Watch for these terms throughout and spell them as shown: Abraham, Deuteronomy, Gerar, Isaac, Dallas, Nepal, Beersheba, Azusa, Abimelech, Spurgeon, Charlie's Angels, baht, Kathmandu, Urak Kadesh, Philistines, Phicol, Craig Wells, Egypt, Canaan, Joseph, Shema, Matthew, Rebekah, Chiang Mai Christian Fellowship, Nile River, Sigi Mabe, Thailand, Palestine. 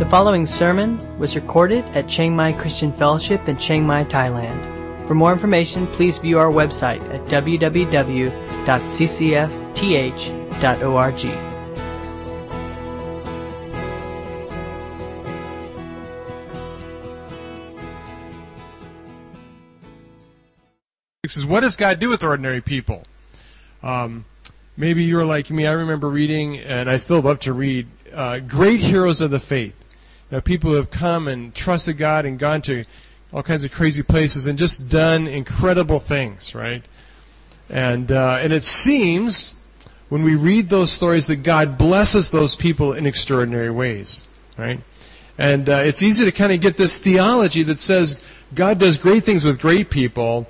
The following sermon was recorded at Chiang Mai Christian Fellowship in Chiang Mai, Thailand. For more information, please view our website at www.ccfth.org. Is what does God do with ordinary people? Maybe you're like me. I remember reading, and I still love to read, great heroes of the faith. You know, people who have come and trusted God and gone to all kinds of crazy places and just done incredible things, right? And it seems when we read those stories that God blesses those people in extraordinary ways, right? And it's easy to kind of get this theology that says God does great things with great people,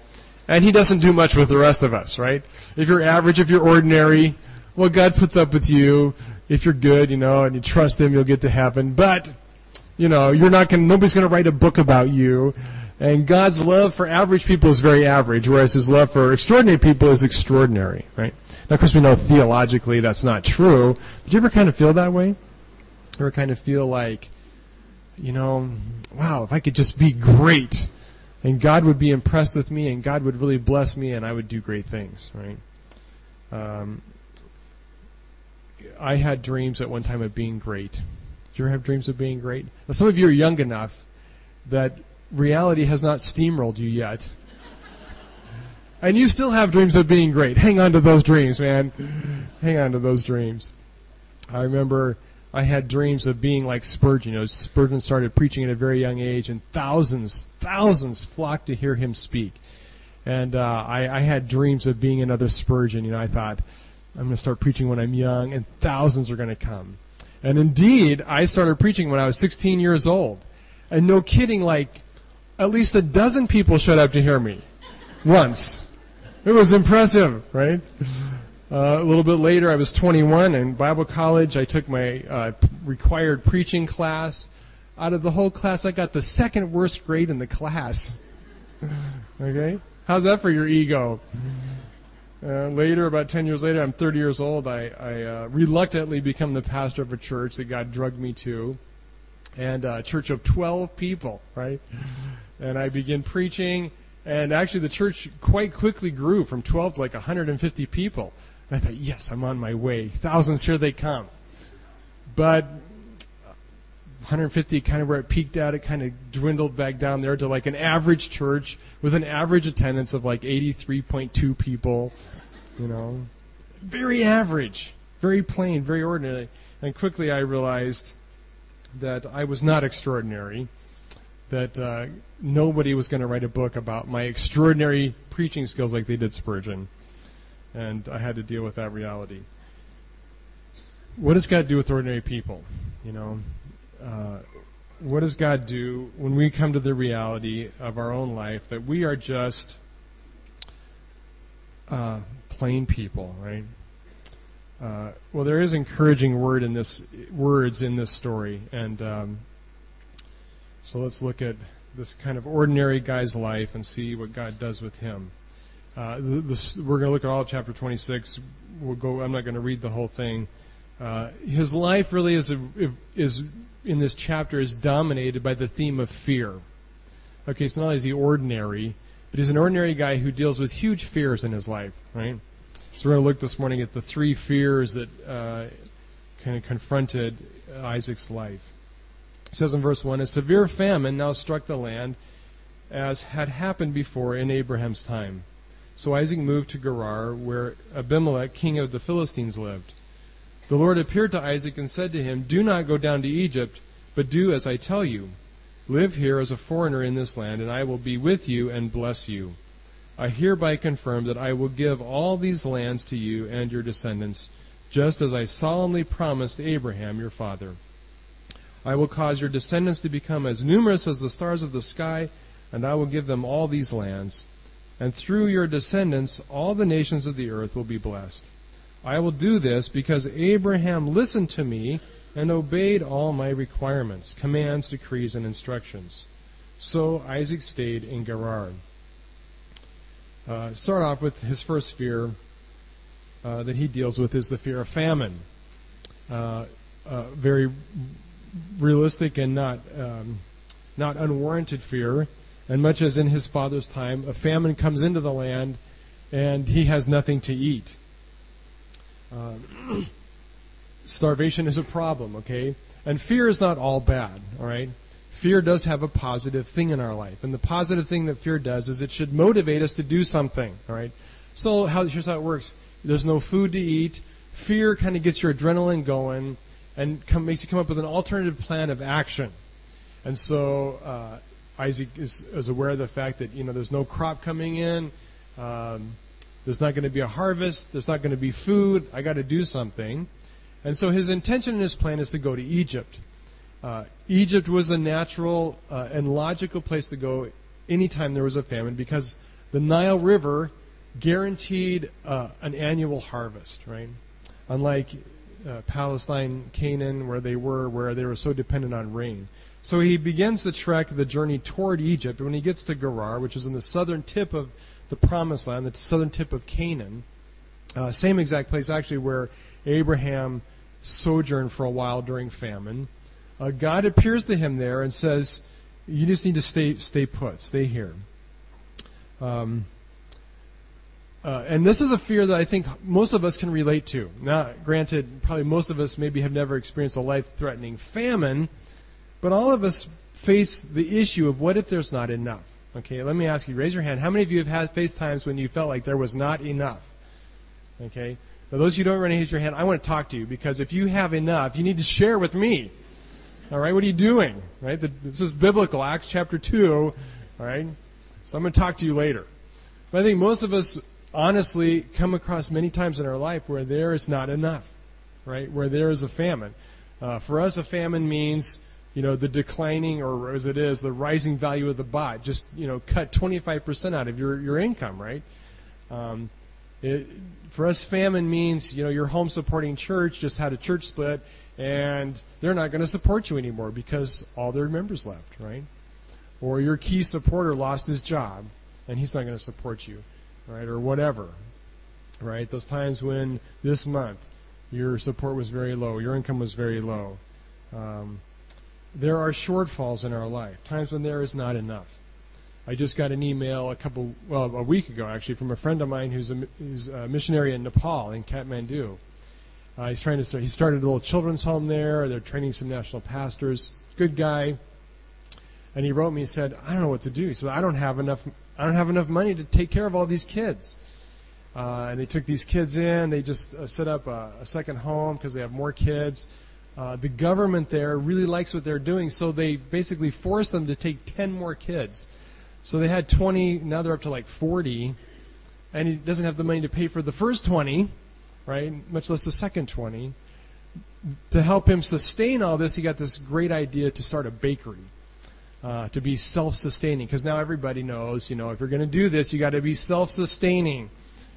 and he doesn't do much with the rest of us, right? If you're average, if you're ordinary, well, God puts up with you. If you're good, you know, and you trust him, you'll get to heaven. But, you know, you're not going. Nobody's going to write a book about you. And God's love for average people is very average, whereas his love for extraordinary people is extraordinary, right? Now, of course, we know theologically that's not true. But you ever kind of feel that way? Ever kind of feel like, you know, wow, if I could just be great, and God would be impressed with me, and God would really bless me, and I would do great things, right? I had dreams at one time of being great. Did you ever have dreams of being great? Now, some of you are young enough that reality has not steamrolled you yet. And you still have dreams of being great. Hang on to those dreams, man. Hang on to those dreams. I remember I had dreams of being like Spurgeon. You know, Spurgeon started preaching at a very young age, and thousands flocked to hear him speak. And I had dreams of being another Spurgeon. You know, I thought, I'm going to start preaching when I'm young, and thousands are going to come. And indeed, I started preaching when I was 16 years old. And no kidding, like, at least a dozen people showed up to hear me once. It was impressive, right? A little bit later, I was 21 in Bible college. I took my required preaching class. Out of the whole class, I got the second worst grade in the class. Okay? How's that for your ego? Later, about 10 years later, I'm 30 years old. I reluctantly become the pastor of a church that God drugged me to, and a church of 12 people, right? And I begin preaching, and actually the church quite quickly grew from 12 to like 150 people. I thought, yes, I'm on my way. Thousands, here they come. But 150, kind of where it peaked out, it kind of dwindled back down there to like an average church with an average attendance of like 83.2 people. You know, very average, very plain, very ordinary. And quickly I realized that I was not extraordinary, that nobody was going to write a book about my extraordinary preaching skills like they did Spurgeon. And I had to deal with that reality. What does God do with ordinary people? You know, what does God do when we come to the reality of our own life that we are just plain people, right? Well, there is encouraging words in this story, and so let's look at this kind of ordinary guy's life and see what God does with him. We're going to look at all of chapter 26. I'm not going to read the whole thing. His life really is in this chapter is dominated by the theme of fear. Okay, so not only is he ordinary, but he's an ordinary guy who deals with huge fears in his life, right? So we're going to look this morning at the three fears that kind of confronted Isaac's life. It says in verse 1, a severe famine now struck the land as had happened before in Abraham's time. So Isaac moved to Gerar, where Abimelech, king of the Philistines, lived. The Lord appeared to Isaac and said to him, do not go down to Egypt, but do as I tell you. Live here as a foreigner in this land, and I will be with you and bless you. I hereby confirm that I will give all these lands to you and your descendants, just as I solemnly promised Abraham your father. I will cause your descendants to become as numerous as the stars of the sky, and I will give them all these lands. And through your descendants, all the nations of the earth will be blessed. I will do this because Abraham listened to me and obeyed all my requirements, commands, decrees, and instructions. So Isaac stayed in Gerar. Start off with his first fear that he deals with is the fear of famine. A very realistic and not unwarranted fear. And much as in his father's time, a famine comes into the land, and he has nothing to eat. Starvation is a problem, okay? And fear is not all bad, all right? Fear does have a positive thing in our life. And the positive thing that fear does is it should motivate us to do something, all right? So here's how it works. There's no food to eat. Fear kind of gets your adrenaline going and makes you come up with an alternative plan of action. And so Isaac is aware of the fact that, you know, there's no crop coming in. There's not going to be a harvest. There's not going to be food. I got to do something. And so his intention and his plan is to go to Egypt. Egypt was a natural and logical place to go anytime there was a famine because the Nile River guaranteed an annual harvest, right? Unlike Palestine, Canaan, where they were so dependent on rain. So he begins the trek, the journey toward Egypt. When he gets to Gerar, which is in the southern tip of the Promised Land, the southern tip of Canaan, same exact place actually where Abraham sojourned for a while during famine, God appears to him there and says, you just need to stay put, stay here. And this is a fear that I think most of us can relate to. Now, granted, probably most of us maybe have never experienced a life-threatening famine, but all of us face the issue of what if there's not enough? Okay, let me ask you, raise your hand. How many of you have faced times when you felt like there was not enough? Okay, now those who don't raise your hand, I want to talk to you because if you have enough, you need to share with me. All right, what are you doing? Right, this is biblical, Acts chapter 2. All right, so I'm going to talk to you later. But I think most of us honestly come across many times in our life where there is not enough, right? Where there is a famine. For us, a famine means, you know, the declining, or as it is, the rising value of the baht. Just, you know, cut 25% out of your income, right? For us, famine means, you know, your home supporting church just had a church split, and they're not going to support you anymore because all their members left, right? Or your key supporter lost his job, and he's not going to support you. Right, or whatever, right? Those times when this month your support was very low, your income was very low. There are shortfalls in our life, times when there is not enough. I just got an email a week ago actually, from a friend of mine who's a missionary in Nepal, in Kathmandu. He started a little children's home there. They're training some national pastors. Good guy. And he wrote me and said, I don't know what to do. He says, I don't have enough money to take care of all these kids. And they took these kids in. They just set up a second home because they have more kids. The government there really likes what they're doing, so they basically forced them to take 10 more kids. So they had 20. Now they're up to like 40. And he doesn't have the money to pay for the first 20, right, much less the second 20. To help him sustain all this, he got this great idea to start a bakery. To be self-sustaining, because now everybody knows, you know, if you're going to do this, you got to be self-sustaining.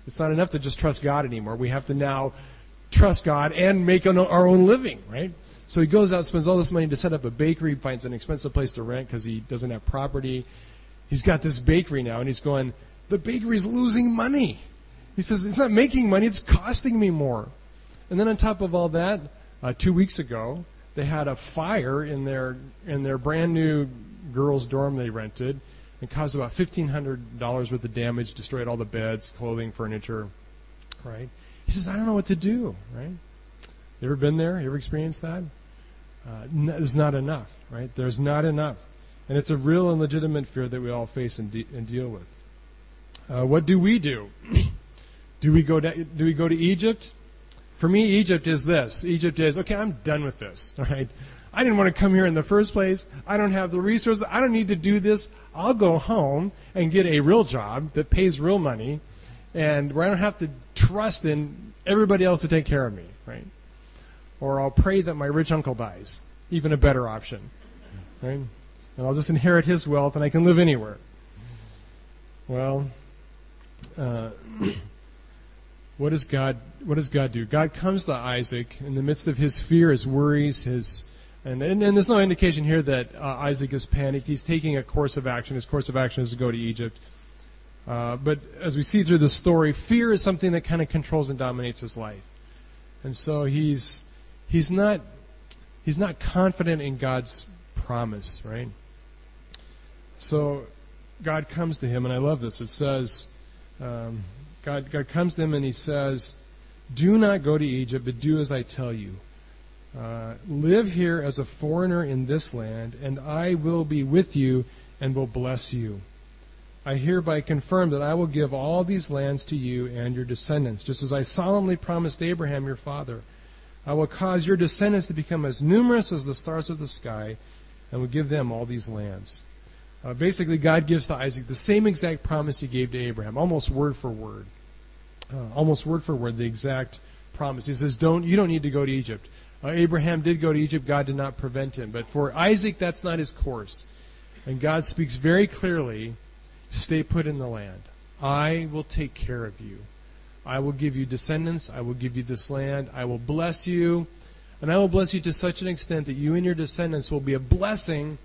It's not enough to just trust God anymore. We have to now trust God and make our own living, right? So he goes out, spends all this money to set up a bakery, finds an expensive place to rent because he doesn't have property. He's got this bakery now, and he's going, the bakery's losing money. He says, it's not making money, it's costing me more. And then on top of all that, 2 weeks ago, they had a fire in their brand new girls' dorm they rented, and caused about $1,500 worth of damage, destroyed all the beds, clothing, furniture, right? He says, I don't know what to do, right? You ever been there? You ever experienced that? There's not enough, right? There's not enough. And it's a real and legitimate fear that we all face and deal with. What do we do? Do we go to Egypt? For me, Egypt is this. Egypt is, okay, I'm done with this, all right? I didn't want to come here in the first place. I don't have the resources. I don't need to do this. I'll go home and get a real job that pays real money and where I don't have to trust in everybody else to take care of me, right? Or I'll pray that my rich uncle dies, even a better option, right? And I'll just inherit his wealth and I can live anywhere. Well, what does God do? God comes to Isaac in the midst of his fear, his worries, his... And there's no indication here that Isaac is panicked. He's taking a course of action. His course of action is to go to Egypt. But as we see through the story, fear is something that kind of controls and dominates his life. And so he's not he's not confident in God's promise, right? So God comes to him, and I love this. It says, God comes to him and he says, do not go to Egypt, but do as I tell you. Live here as a foreigner in this land, and I will be with you and will bless you. I hereby confirm that I will give all these lands to you and your descendants, just as I solemnly promised Abraham your father. I will cause your descendants to become as numerous as the stars of the sky, and will give them all these lands. Basically, God gives to Isaac the same exact promise he gave to Abraham, almost word for word. The exact promise. He says, you don't need to go to Egypt. Abraham did go to Egypt. God did not prevent him. But for Isaac, that's not his course. And God speaks very clearly, stay put in the land. I will take care of you. I will give you descendants. I will give you this land. I will bless you. And I will bless you to such an extent that you and your descendants will be a blessing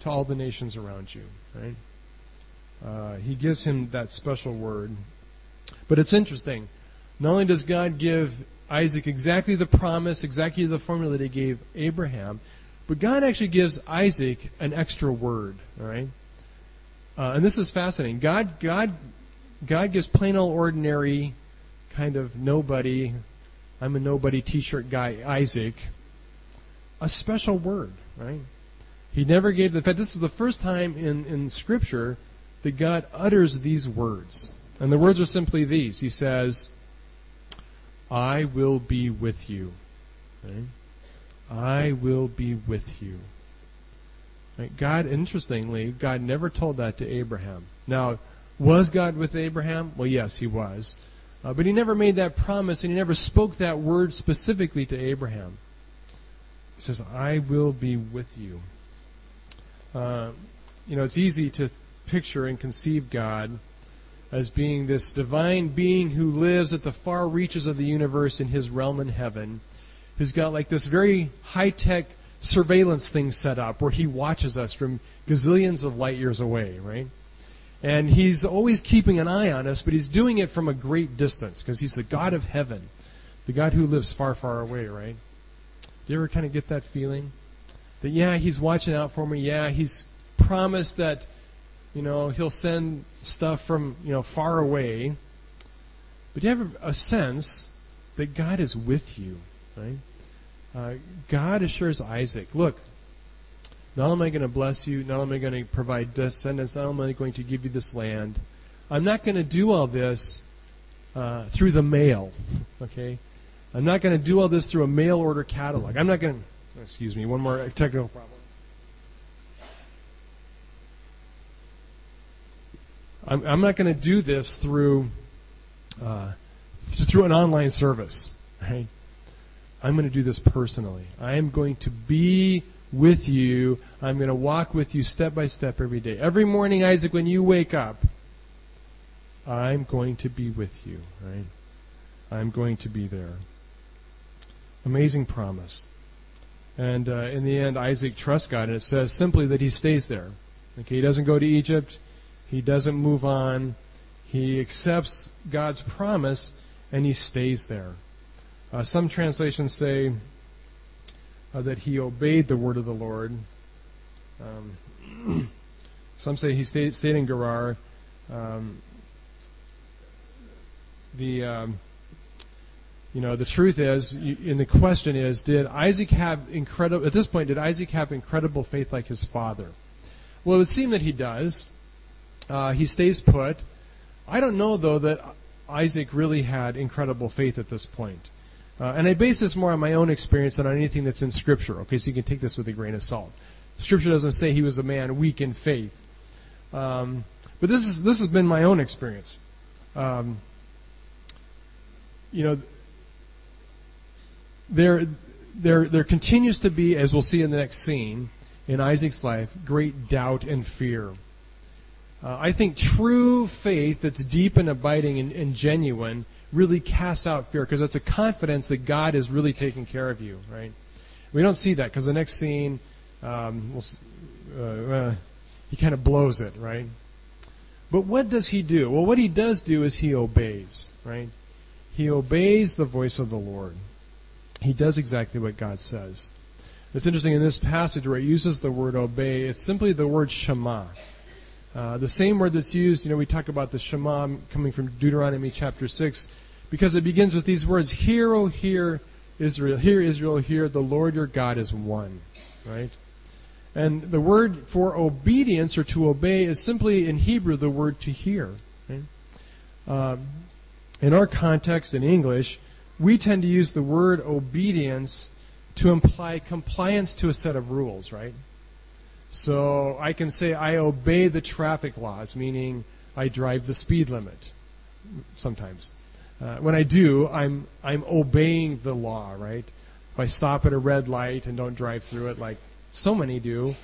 to all the nations around you. Right? He gives him that special word. But it's interesting. Not only does God give Isaac exactly the promise, exactly the formula that he gave Abraham, but God actually gives Isaac an extra word. All right? And this is fascinating. God gives plain old ordinary kind of nobody, I'm a nobody t-shirt guy, Isaac, a special word, right? He never gave, in fact, this is the first time in Scripture that God utters these words. And the words are simply these. He says, I will be with you. Right? I will be with you. Right? God, interestingly, God never told that to Abraham. Now, was God with Abraham? Well, yes, he was. But he never made that promise, and he never spoke that word specifically to Abraham. He says, I will be with you. It's easy to picture and conceive God as being this divine being who lives at the far reaches of the universe in his realm in heaven, who's got like this very high-tech surveillance thing set up where he watches us from gazillions of light years away, right? And he's always keeping an eye on us, but he's doing it from a great distance because he's the God of heaven, the God who lives far, far away, right? Do you ever kind of get that feeling? That, yeah, he's watching out for me. Yeah, he's promised that, he'll send stuff from, far away. But you have a sense that God is with you, right? God assures Isaac, look, not only am I going to bless you, not only am I going to provide descendants, not only am I going to give you this land, I'm not going to do all this through the mail, okay? I'm not going to do all this through a mail order catalog. I'm not going to... Excuse me, one more technical problem. I'm not going to do this through an online service, right? I'm going to do this personally. I am going to be with you. I'm going to walk with you step by step every day. Every morning, Isaac, when you wake up, I'm going to be with you, right? I'm going to be there. Amazing promise. And in the end, Isaac trusts God, and it says simply that he stays there. Okay, he doesn't go to Egypt. He doesn't move on. He accepts God's promise, and he stays there. Some translations say that he obeyed the word of the Lord. Some say he stayed in Gerar. The truth is, and the question is, did Isaac have incredible faith like his father? Well, it would seem that he does. He stays put. I don't know, though, that Isaac really had incredible faith at this point. And I base this more on my own experience than on anything that's in Scripture, okay, so you can take this with a grain of salt. Scripture doesn't say he was a man weak in faith. But this has been my own experience. There continues to be, as we'll see in the next scene, in Isaac's life, great doubt and fear. I think true faith that's deep and abiding and genuine really casts out fear, because that's a confidence that God is really taking care of you, right? We don't see that, because the next scene, he kind of blows it, right? But what does he do? Well, what he does do is he obeys, right? He obeys the voice of the Lord. He does exactly what God says. It's interesting in this passage where it uses the word obey, it's simply the word Shema. The same word that's used, we talk about the Shema coming from Deuteronomy chapter 6, because it begins with these words, Hear, O hear, Israel, hear, the Lord your God is one. Right? And the word for obedience or to obey is simply in Hebrew the word to hear. Right? In our context, in English, we tend to use the word obedience to imply compliance to a set of rules, right? So I can say I obey the traffic laws, meaning I drive the speed limit sometimes. When I do, I'm obeying the law, right? If I stop at a red light and don't drive through it like so many do,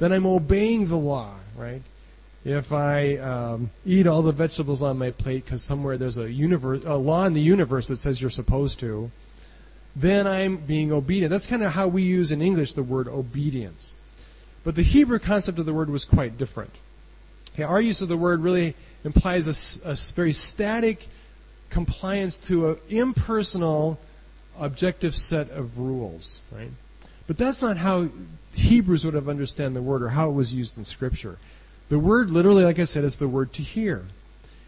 then I'm obeying the law, right? If I eat all the vegetables on my plate because somewhere there's a law in the universe that says you're supposed to, then I'm being obedient. That's kind of how we use in English the word obedience. But the Hebrew concept of the word was quite different. Okay, our use of the word really implies a very static compliance to an impersonal, objective set of rules. Right? But that's not how Hebrews would have understood the word or how it was used in Scripture. The word literally, like I said, is the word to hear.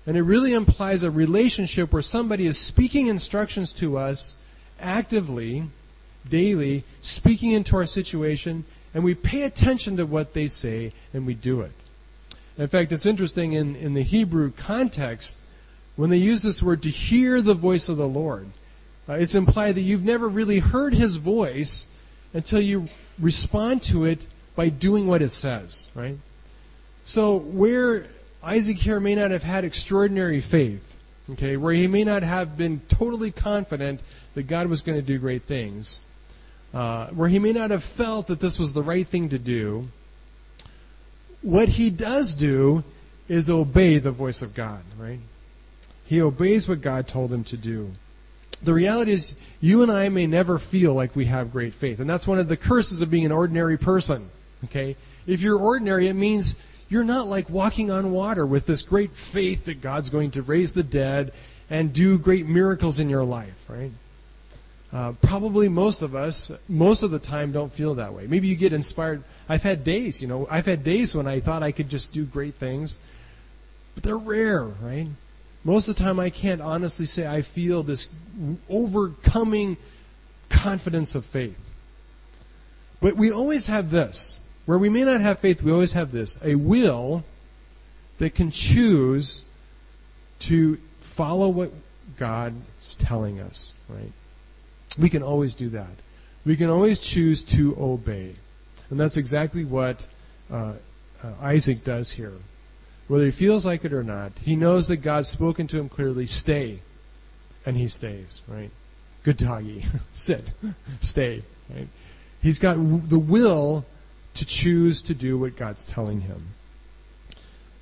And it really implies a relationship where somebody is speaking instructions to us actively, daily, speaking into our situation, and we pay attention to what they say and we do it. In fact, it's interesting in the Hebrew context, when they use this word to hear the voice of the Lord, it's implied that you've never really heard His voice until you respond to it by doing what it says, right? So where Isaac here may not have had extraordinary faith, okay, where he may not have been totally confident that God was going to do great things, where he may not have felt that this was the right thing to do, what he does do is obey the voice of God, right? He obeys what God told him to do. The reality is you and I may never feel like we have great faith, and that's one of the curses of being an ordinary person, okay? If you're ordinary, it means you're not like walking on water with this great faith that God's going to raise the dead and do great miracles in your life, right? Probably most of us, most of the time, don't feel that way. Maybe you get inspired. I've had days when I thought I could just do great things, but they're rare, right? Most of the time I can't honestly say I feel this overcoming confidence of faith. But we always have this. Where we may not have faith, we always have this, a will that can choose to follow what God's telling us, right? We can always do that. We can always choose to obey. And that's exactly what Isaac does here. Whether he feels like it or not, he knows that God's spoken to him clearly, stay, and he stays, right? Good doggy, sit, stay, right? He's got the will to choose to do what God's telling him.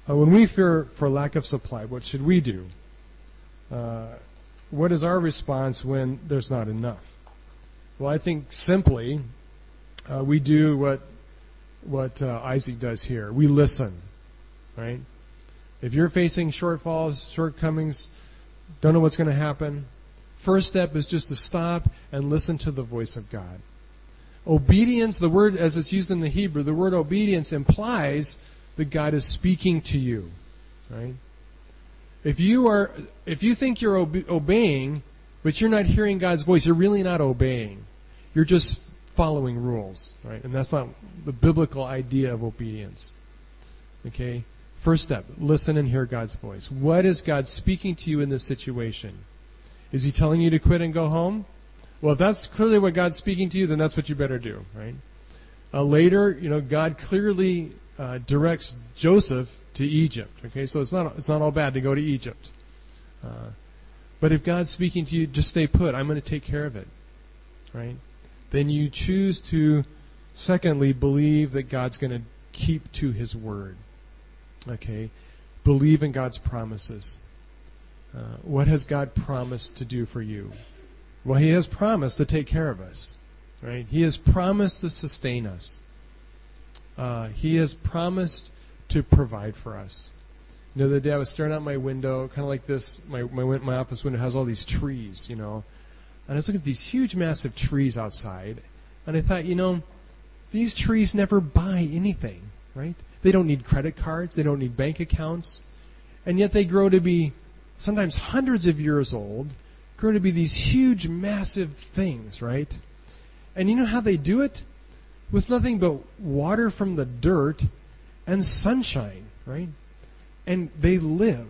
When we fear for lack of supply, what should we do? What is our response when there's not enough? Well, I think simply we do what Isaac does here. We listen, right? If you're facing shortfalls, shortcomings, don't know what's going to happen, first step is just to stop and listen to the voice of God. Obedience, the word as it's used in the Hebrew, the word obedience implies that God is speaking to you, right? If you think you're obeying, but you're not hearing God's voice, you're really not obeying. You're just following rules, right? And that's not the biblical idea of obedience. Okay? First step, listen and hear God's voice. What is God speaking to you in this situation? Is He telling you to quit and go home? Well, if that's clearly what God's speaking to you, then that's what you better do, right? Later, God clearly directs Joseph to Egypt, okay? So it's not all bad to go to Egypt. But if God's speaking to you, just stay put. I'm going to take care of it, right? Then you choose to, secondly, believe that God's going to keep to His word, okay? Believe in God's promises. What has God promised to do for you? Well, He has promised to take care of us, right? He has promised to sustain us. He has promised to provide for us. The other day I was staring out my window, kind of like this. My office window has all these trees, and I was looking at these huge, massive trees outside, and I thought, These trees never buy anything, right? They don't need credit cards. They don't need bank accounts. And yet they grow to be sometimes hundreds of years old, grow to be these huge, massive things, right? And you know how they do it? With nothing but water from the dirt and sunshine, right? And they live.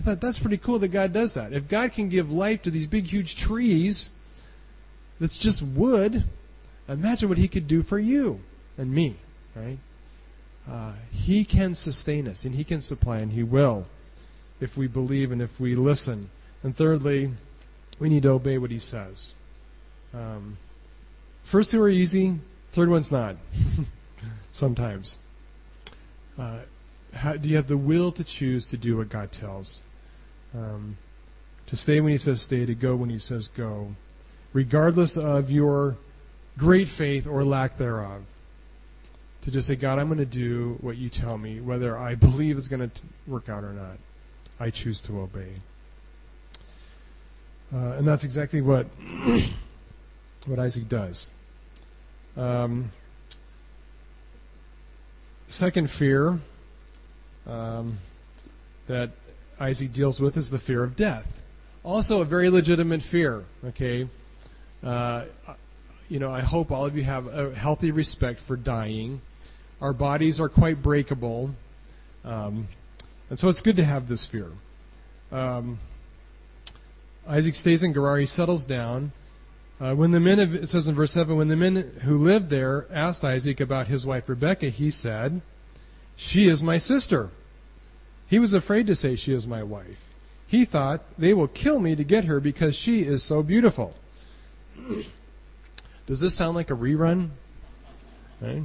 I thought that's pretty cool that God does that. If God can give life to these big, huge trees that's just wood, imagine what he could do for you and me, right? He can sustain us, and he can supply, and he will, if we believe and if we listen. And thirdly, we need to obey what he says. First two are easy. Third one's not. Sometimes. Do you have the will to choose to do what God tells? To stay when he says stay, to go when he says go. Regardless of your great faith or lack thereof. To just say, God, I'm going to do what you tell me, whether I believe it's going to work out or not. I choose to obey. And that's exactly what what Isaac does. Second fear that Isaac deals with is the fear of death. Also a very legitimate fear, okay? I hope all of you have a healthy respect for dying. Our bodies are quite breakable. And so it's good to have this fear. Isaac stays in Gerar. He settles down. It says in verse 7, when the men who lived there asked Isaac about his wife Rebekah, he said, "She is my sister." He was afraid to say she is my wife. He thought, they will kill me to get her because she is so beautiful. Does this sound like a rerun? Right?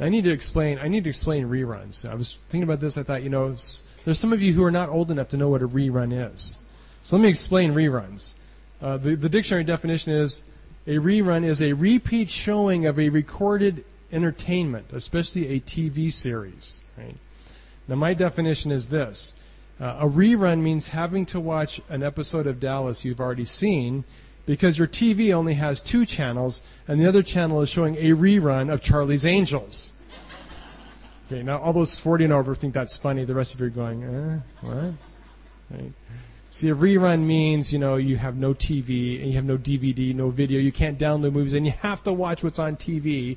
I need to explain reruns. I was thinking about this. I thought, there's some of you who are not old enough to know what a rerun is. So let me explain reruns. The dictionary definition is, a rerun is a repeat showing of a recorded entertainment, especially a TV series. Right? Now, my definition is this. A rerun means having to watch an episode of Dallas you've already seen because your TV only has 2 channels, and the other channel is showing a rerun of Charlie's Angels. Okay, now, all those 40 and over think that's funny. The rest of you are going, what? Right? See, a rerun means, you have no TV, and you have no DVD, no video. You can't download movies, and you have to watch what's on TV.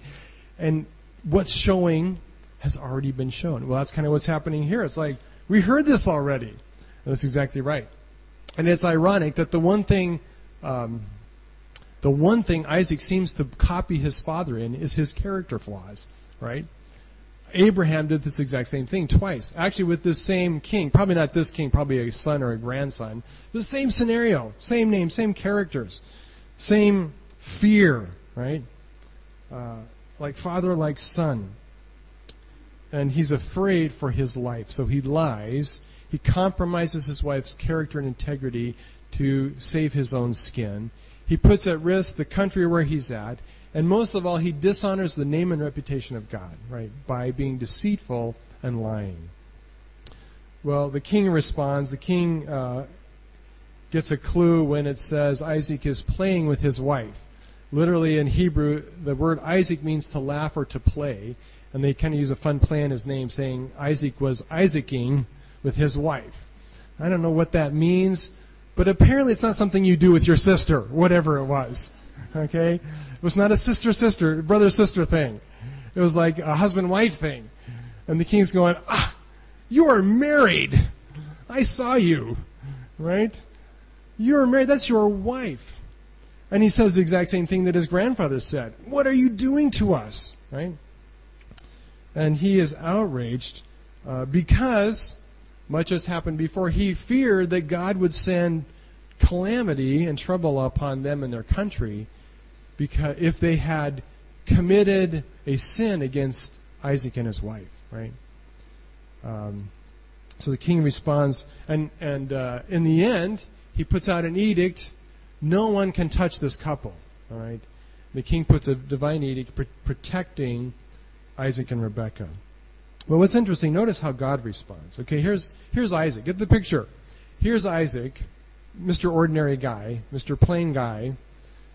And what's showing has already been shown. Well, that's kind of what's happening here. It's like, we heard this already. And that's exactly right. And it's ironic that the one thing Isaac seems to copy his father in is his character flaws, right? Abraham did this exact same thing twice. Actually, with this same king. Probably not this king, probably a son or a grandson. The same scenario, same name, same characters, same fear, right? Like father, like son. And he's afraid for his life, so he lies. He compromises his wife's character and integrity to save his own skin. He puts at risk the country where he's at. And most of all, he dishonors the name and reputation of God, right, by being deceitful and lying. Well, the king responds. The king gets a clue when it says Isaac is playing with his wife. Literally in Hebrew, the word Isaac means to laugh or to play. And they kind of use a fun play in his name, saying Isaac was Isaacing with his wife. I don't know what that means, but apparently it's not something you do with your sister, whatever it was. Okay? It was not a sister-sister, brother-sister thing. It was like a husband-wife thing. And the king's going, you are married. I saw you. Right? You are married. That's your wife. And he says the exact same thing that his grandfather said. What are you doing to us? Right? And he is outraged because much has happened before. He feared that God would send calamity and trouble upon them and their country because if they had committed a sin against Isaac and his wife, right? So the king responds, and in the end, he puts out an edict, no one can touch this couple, all right? The king puts a divine edict protecting Isaac and Rebekah. Well, what's interesting, notice how God responds. Okay, here's Isaac. Get the picture. Here's Isaac, Mr. Ordinary Guy, Mr. Plain Guy,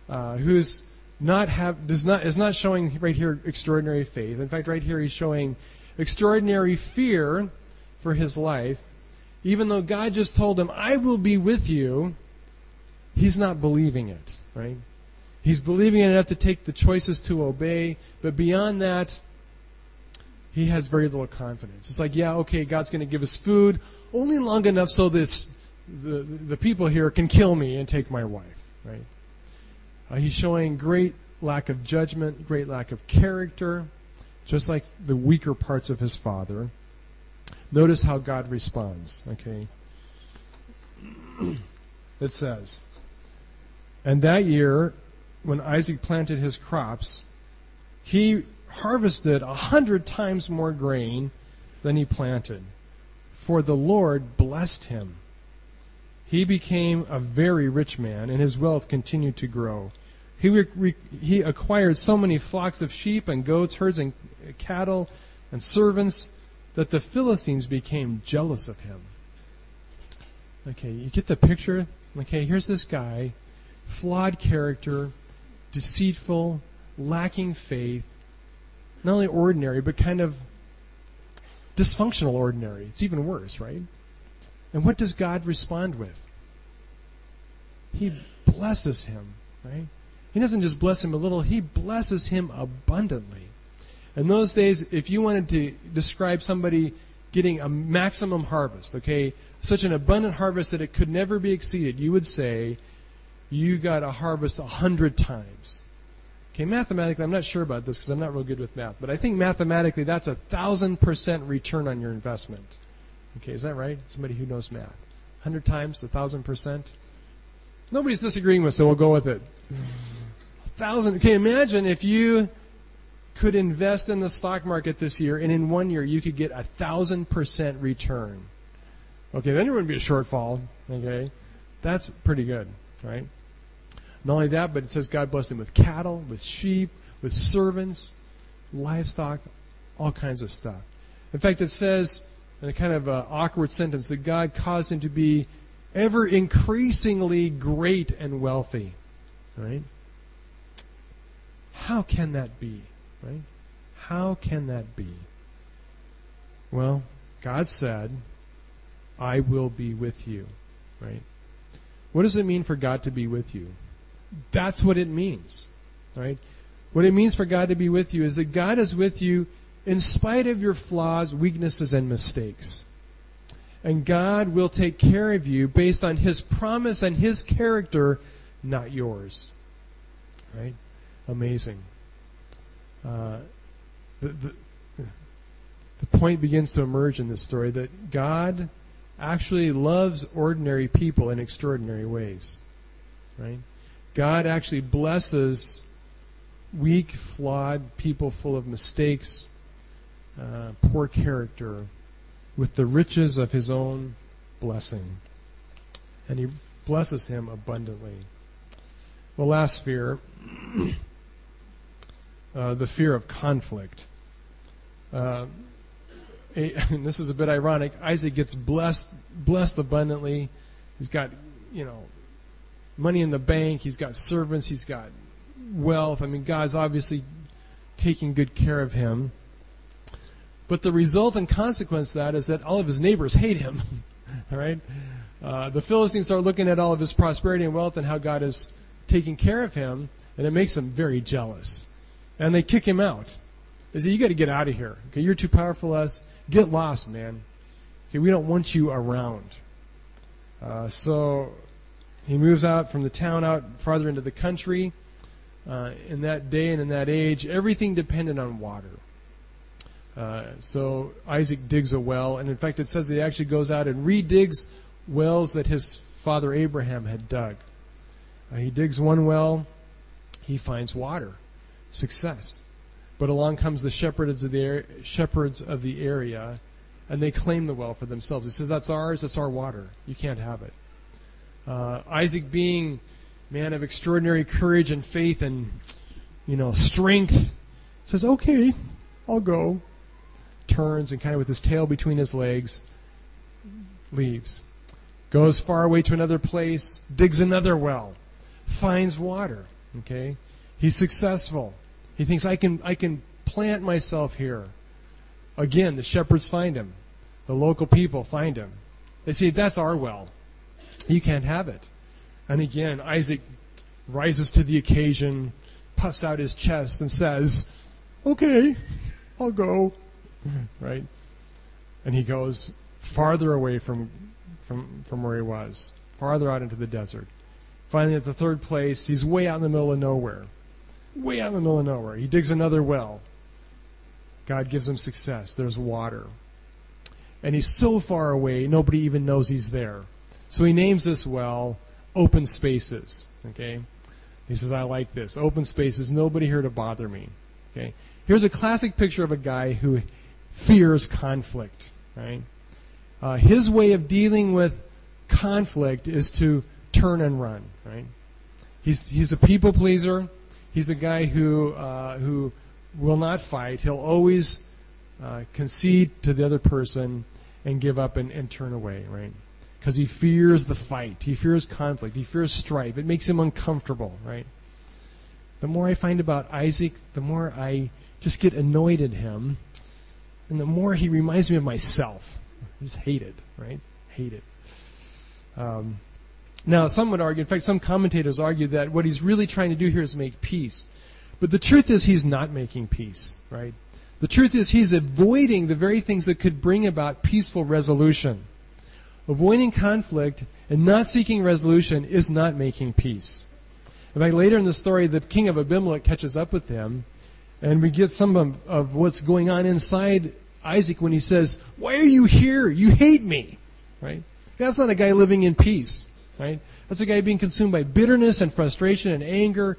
who's is not showing right here extraordinary faith. In fact, right here he's showing extraordinary fear for his life. Even though God just told him, I will be with you, he's not believing it, right? He's believing it enough to take the choices to obey, but beyond that, he has very little confidence. It's like, yeah, okay, God's going to give us food only long enough so the people here can kill me and take my wife, right? He's showing great lack of judgment, great lack of character, just like the weaker parts of his father. Notice how God responds, okay? It says, and that year, when Isaac planted his crops, he harvested 100 times more grain than he planted, for the Lord blessed him. He became a very rich man, and his wealth continued to grow. He acquired so many flocks of sheep and goats, herds and cattle and servants, that the Philistines became jealous of him. Okay, you get the picture? Okay, here's this guy, flawed character, deceitful, lacking faith, not only ordinary, but kind of dysfunctional ordinary. It's even worse, right? And what does God respond with? He blesses him, right? He doesn't just bless him a little, he blesses him abundantly. In those days, if you wanted to describe somebody getting a maximum harvest, okay, such an abundant harvest that it could never be exceeded, you would say, you got a harvest 100 times. Okay, mathematically, I'm not sure about this because I'm not real good with math, but I think mathematically that's a 1,000% return on your investment. Okay, is that right? Somebody who knows math. 100 times, 1,000%. Nobody's disagreeing with, so we'll go with it. 1,000. Okay, imagine if you could invest in the stock market this year, and in 1 year you could get a 1,000% return. Okay, then there wouldn't be a shortfall. Okay, that's pretty good, right? Not only that, but it says God blessed him with cattle, with sheep, with servants, livestock, all kinds of stuff. In fact, it says in a kind of awkward sentence that God caused him to be ever increasingly great and wealthy, right? How can that be, right? How can that be? Well, God said, I will be with you, right? What does it mean for God to be with you? That's what it means, right? What it means for God to be with you is that God is with you in spite of your flaws, weaknesses, and mistakes. And God will take care of you based on His promise and His character, not yours, right? Amazing. The point begins to emerge in this story that God actually loves ordinary people in extraordinary ways, right? God actually blesses weak, flawed people full of mistakes, poor character, with the riches of His own blessing. And He blesses him abundantly. Well, last fear, the fear of conflict. And this is a bit ironic. Isaac gets blessed abundantly. He's got, money in the bank, he's got servants, he's got wealth. I mean, God's obviously taking good care of him. But the result and consequence of that is that all of his neighbors hate him. All right? The Philistines are looking at all of his prosperity and wealth and how God is taking care of him, and it makes them very jealous. And they kick him out. They say, you got to get out of here. Okay, you're too powerful for us. Get lost, man. Okay, we don't want you around. So he moves out from the town, out farther into the country. In that day and in that age, everything depended on water. So Isaac digs a well, and in fact it says that he actually goes out and redigs wells that his father Abraham had dug. He digs one well, he finds water, success. But along comes the shepherds of the area, and they claim the well for themselves. He says, that's ours, that's our water, you can't have it. Isaac, being a man of extraordinary courage and faith and, strength, says, okay, I'll go. Turns and kind of with his tail between his legs, leaves. Goes far away to another place, digs another well, finds water, okay? He's successful. He thinks, I can plant myself here. Again, the shepherds find him. The local people find him. They say, that's our well. You can't have it. And again, Isaac rises to the occasion, puffs out his chest, and says, okay, I'll go. Right? And he goes farther away from where he was, farther out into the desert. Finally, at the third place, he's way out in the middle of nowhere. Way out in the middle of nowhere. He digs another well. God gives him success. There's water. And he's so far away, nobody even knows he's there. So he names this well Open Spaces. Okay? He says, I like this. Open spaces, nobody here to bother me. Okay? Here's a classic picture of a guy who fears conflict. Right? His way of dealing with conflict is to turn and run. Right? He's a people pleaser. He's a guy who will not fight. He'll always concede to the other person and give up and turn away. Right? Because he fears the fight. He fears conflict. He fears strife. It makes him uncomfortable. Right? The more I find about Isaac, the more I just get annoyed at him. And the more he reminds me of myself. I just hate it, right? Hate it. Now, some would argue, in fact, some commentators argue that what he's really trying to do here is make peace. But the truth is he's not making peace, right? The truth is he's avoiding the very things that could bring about peaceful resolution. Avoiding conflict and not seeking resolution is not making peace. In fact, later in the story, the king of Abimelech catches up with him, and we get some of what's going on inside Isaac when he says, why are you here? You hate me. Right? That's not a guy living in peace. Right? That's a guy being consumed by bitterness and frustration and anger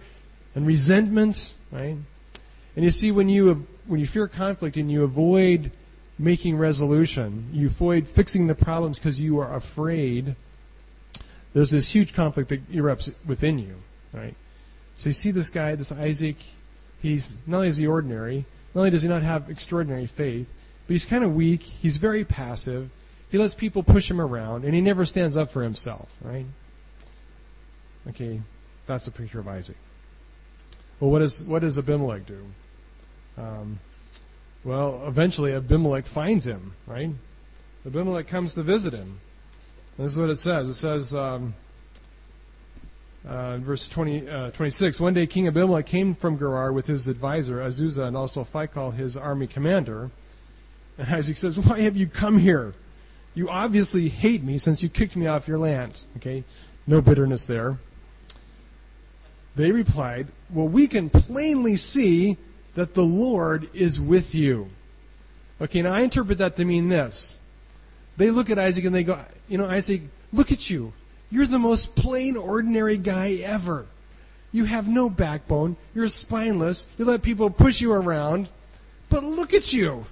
and resentment. Right? And you see, when you fear conflict and you avoid making resolution, you avoid fixing the problems because you are afraid, there's this huge conflict that erupts within you. Right? So you see this guy, this Isaac, he's not only is he ordinary, not only does he not have extraordinary faith, but he's kind of weak. He's very passive. He lets people push him around, and he never stands up for himself, right? Okay, that's the picture of Isaac. Well, what does Abimelech do? Well, eventually Abimelech finds him, right? Abimelech comes to visit him. And this is what it says. It says, verse 26, one day King Abimelech came from Gerar with his advisor, Azusa, and also Phicol, his army commander. And Isaac says, why have you come here? You obviously hate me since you kicked me off your land. Okay, no bitterness there. They replied, well, we can plainly see that the Lord is with you. Okay, now I interpret that to mean this. They look at Isaac and they go, you know, Isaac, look at you. You're the most plain, ordinary guy ever. You have no backbone. You're spineless. You let people push you around. But look at you.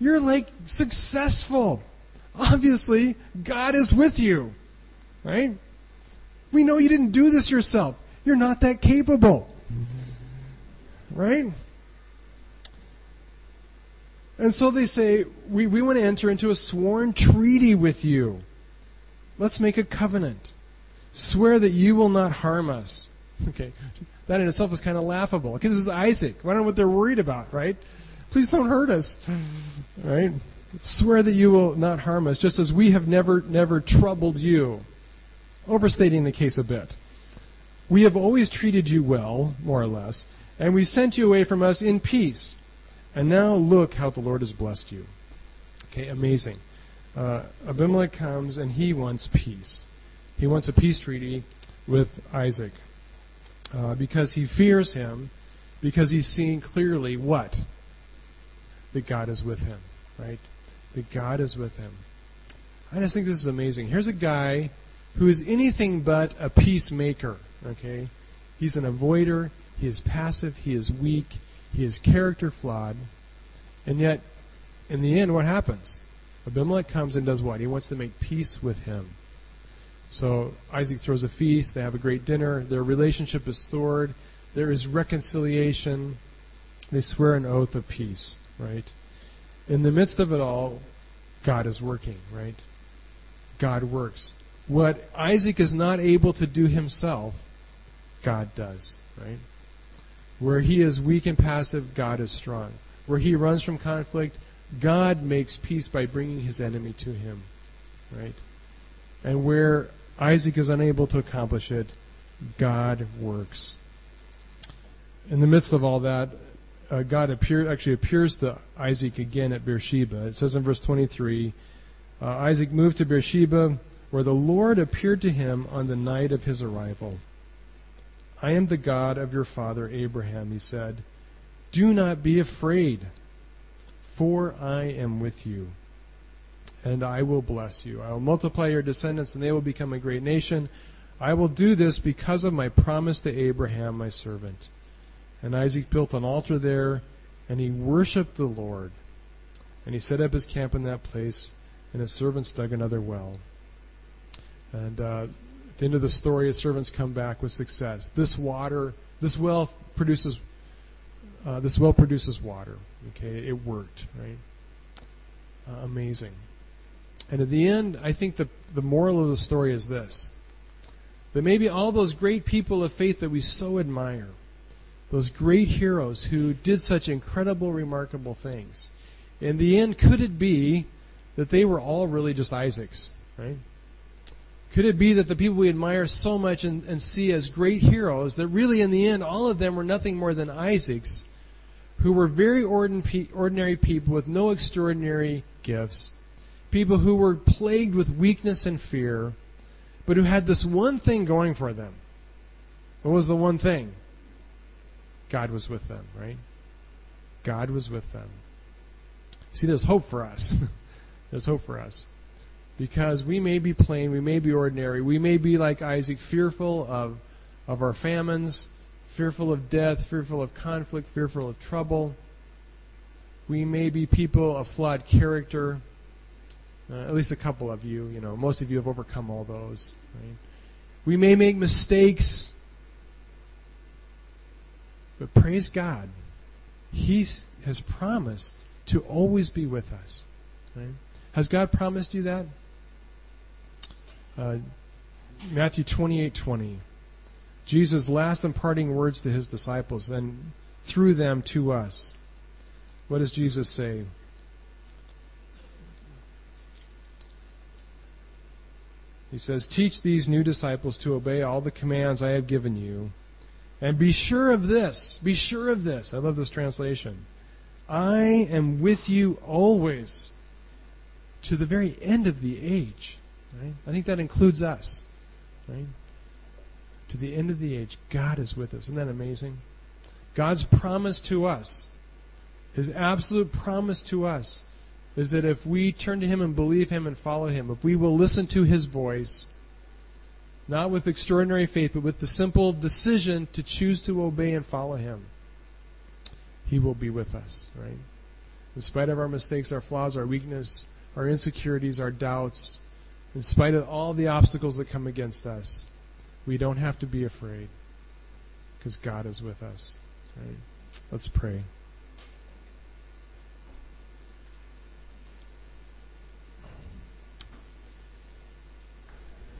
You're like successful. Obviously, God is with you, right? We know you didn't do this yourself. You're not that capable, right? And so they say, we want to enter into a sworn treaty with you. Let's make a covenant. Swear that you will not harm us. Okay, that in itself is kind of laughable. Okay, this is Isaac. I don't know what they're worried about, right? Please don't hurt us, right? Swear that you will not harm us, just as we have never troubled you. Overstating the case a bit. We have always treated you well, more or less, and we sent you away from us in peace. And now look how the Lord has blessed you. Okay, amazing. Abimelech comes, and he wants peace. He wants a peace treaty with Isaac. Because he fears him, because he's seeing clearly what? That God is with him, right? That God is with him. I just think this is amazing. Here's a guy who is anything but a peacemaker, okay? He's an avoider. He is passive. He is weak. He is character flawed. And yet, in the end, what happens? Abimelech comes and does what? He wants to make peace with him. So Isaac throws a feast. They have a great dinner. Their relationship is thawed. There is reconciliation. They swear an oath of peace, right? In the midst of it all, God is working, right? God works. What Isaac is not able to do himself, God does, right? Where he is weak and passive, God is strong. Where he runs from conflict, God makes peace by bringing his enemy to him. Right? And where Isaac is unable to accomplish it, God works. In the midst of all that, God appears to Isaac again at Beersheba. It says in verse 23, Isaac moved to Beersheba, where the Lord appeared to him on the night of his arrival. I am the God of your father Abraham, he said. Do not be afraid, for I am with you, and I will bless you. I will multiply your descendants, and they will become a great nation. I will do this because of my promise to Abraham, my servant. And Isaac built an altar there, and he worshipped the Lord. And he set up his camp in that place, and his servants dug another well. And at the end of the story, his servants come back with success. This well produces water. Okay, it worked, right? Amazing. And at the end, I think the moral of the story is this: that maybe all those great people of faith that we so admire, those great heroes who did such incredible, remarkable things. In the end, could it be that they were all really just Isaacs, right? Could it be that the people we admire so much and see as great heroes, that really in the end, all of them were nothing more than Isaacs, who were very ordinary people with no extraordinary gifts, people who were plagued with weakness and fear, but who had this one thing going for them. What was the one thing? God was with them, right? God was with them. See, there's hope for us. There's hope for us. Because we may be plain, we may be ordinary, we may be like Isaac, fearful of our famines, fearful of death, fearful of conflict, fearful of trouble. We may be people of flawed character. At least a couple of you, most of you have overcome all those, right? We may make mistakes. But praise God, he has promised to always be with us. Right? Has God promised you that? Matthew 28:20, Jesus' last imparting words to his disciples, and through them to us. What does Jesus say? He says, teach these new disciples to obey all the commands I have given you. And be sure of this. Be sure of this. I love this translation. I am with you always, to the very end of the age. Right? I think that includes us. Right? To the end of the age, God is with us. Isn't that amazing? God's promise to us, his absolute promise to us, is that if we turn to him and believe him and follow him, if we will listen to his voice, not with extraordinary faith, but with the simple decision to choose to obey and follow him, he will be with us, right? In spite of our mistakes, our flaws, our weakness, our insecurities, our doubts, in spite of all the obstacles that come against us, we don't have to be afraid because God is with us, right? Let's pray.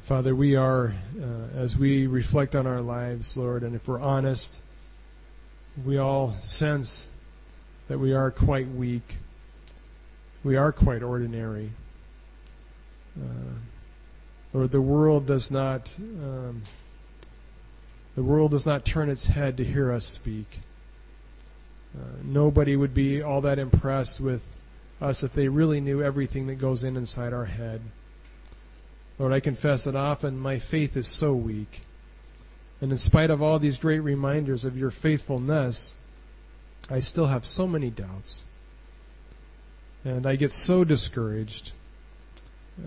Father, we are, as we reflect on our lives, Lord, and if we're honest, we all sense that we are quite weak. We are quite ordinary. Lord, the world does not turn its head to hear us speak. Nobody would be all that impressed with us if they really knew everything that goes inside our head. Lord, I confess that often my faith is so weak. And in spite of all these great reminders of your faithfulness, I still have so many doubts. And I get so discouraged.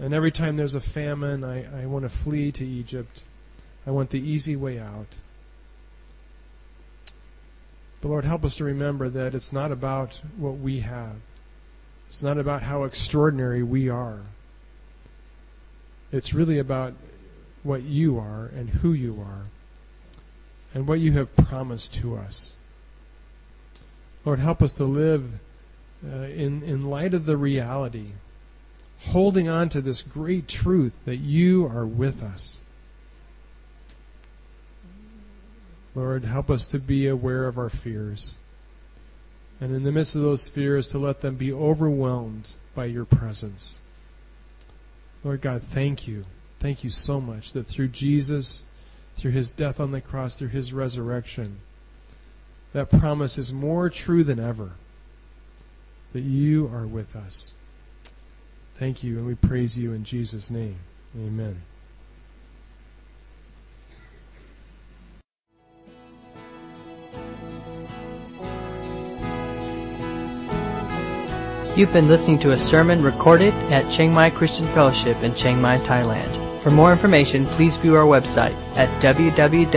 And every time there's a famine, I want to flee to Egypt. I want the easy way out. But Lord, help us to remember that it's not about what we have. It's not about how extraordinary we are. It's really about what you are and who you are and what you have promised to us. Lord, help us to live in light of the reality, holding on to this great truth that you are with us. Lord, help us to be aware of our fears. And in the midst of those fears, to let them be overwhelmed by your presence. Lord God, thank you. Thank you so much that through Jesus, through his death on the cross, through his resurrection, that promise is more true than ever, that you are with us. Thank you, and we praise you in Jesus' name. Amen. You've been listening to a sermon recorded at Chiang Mai Christian Fellowship in Chiang Mai, Thailand. For more information, please view our website at www.ccfth.org.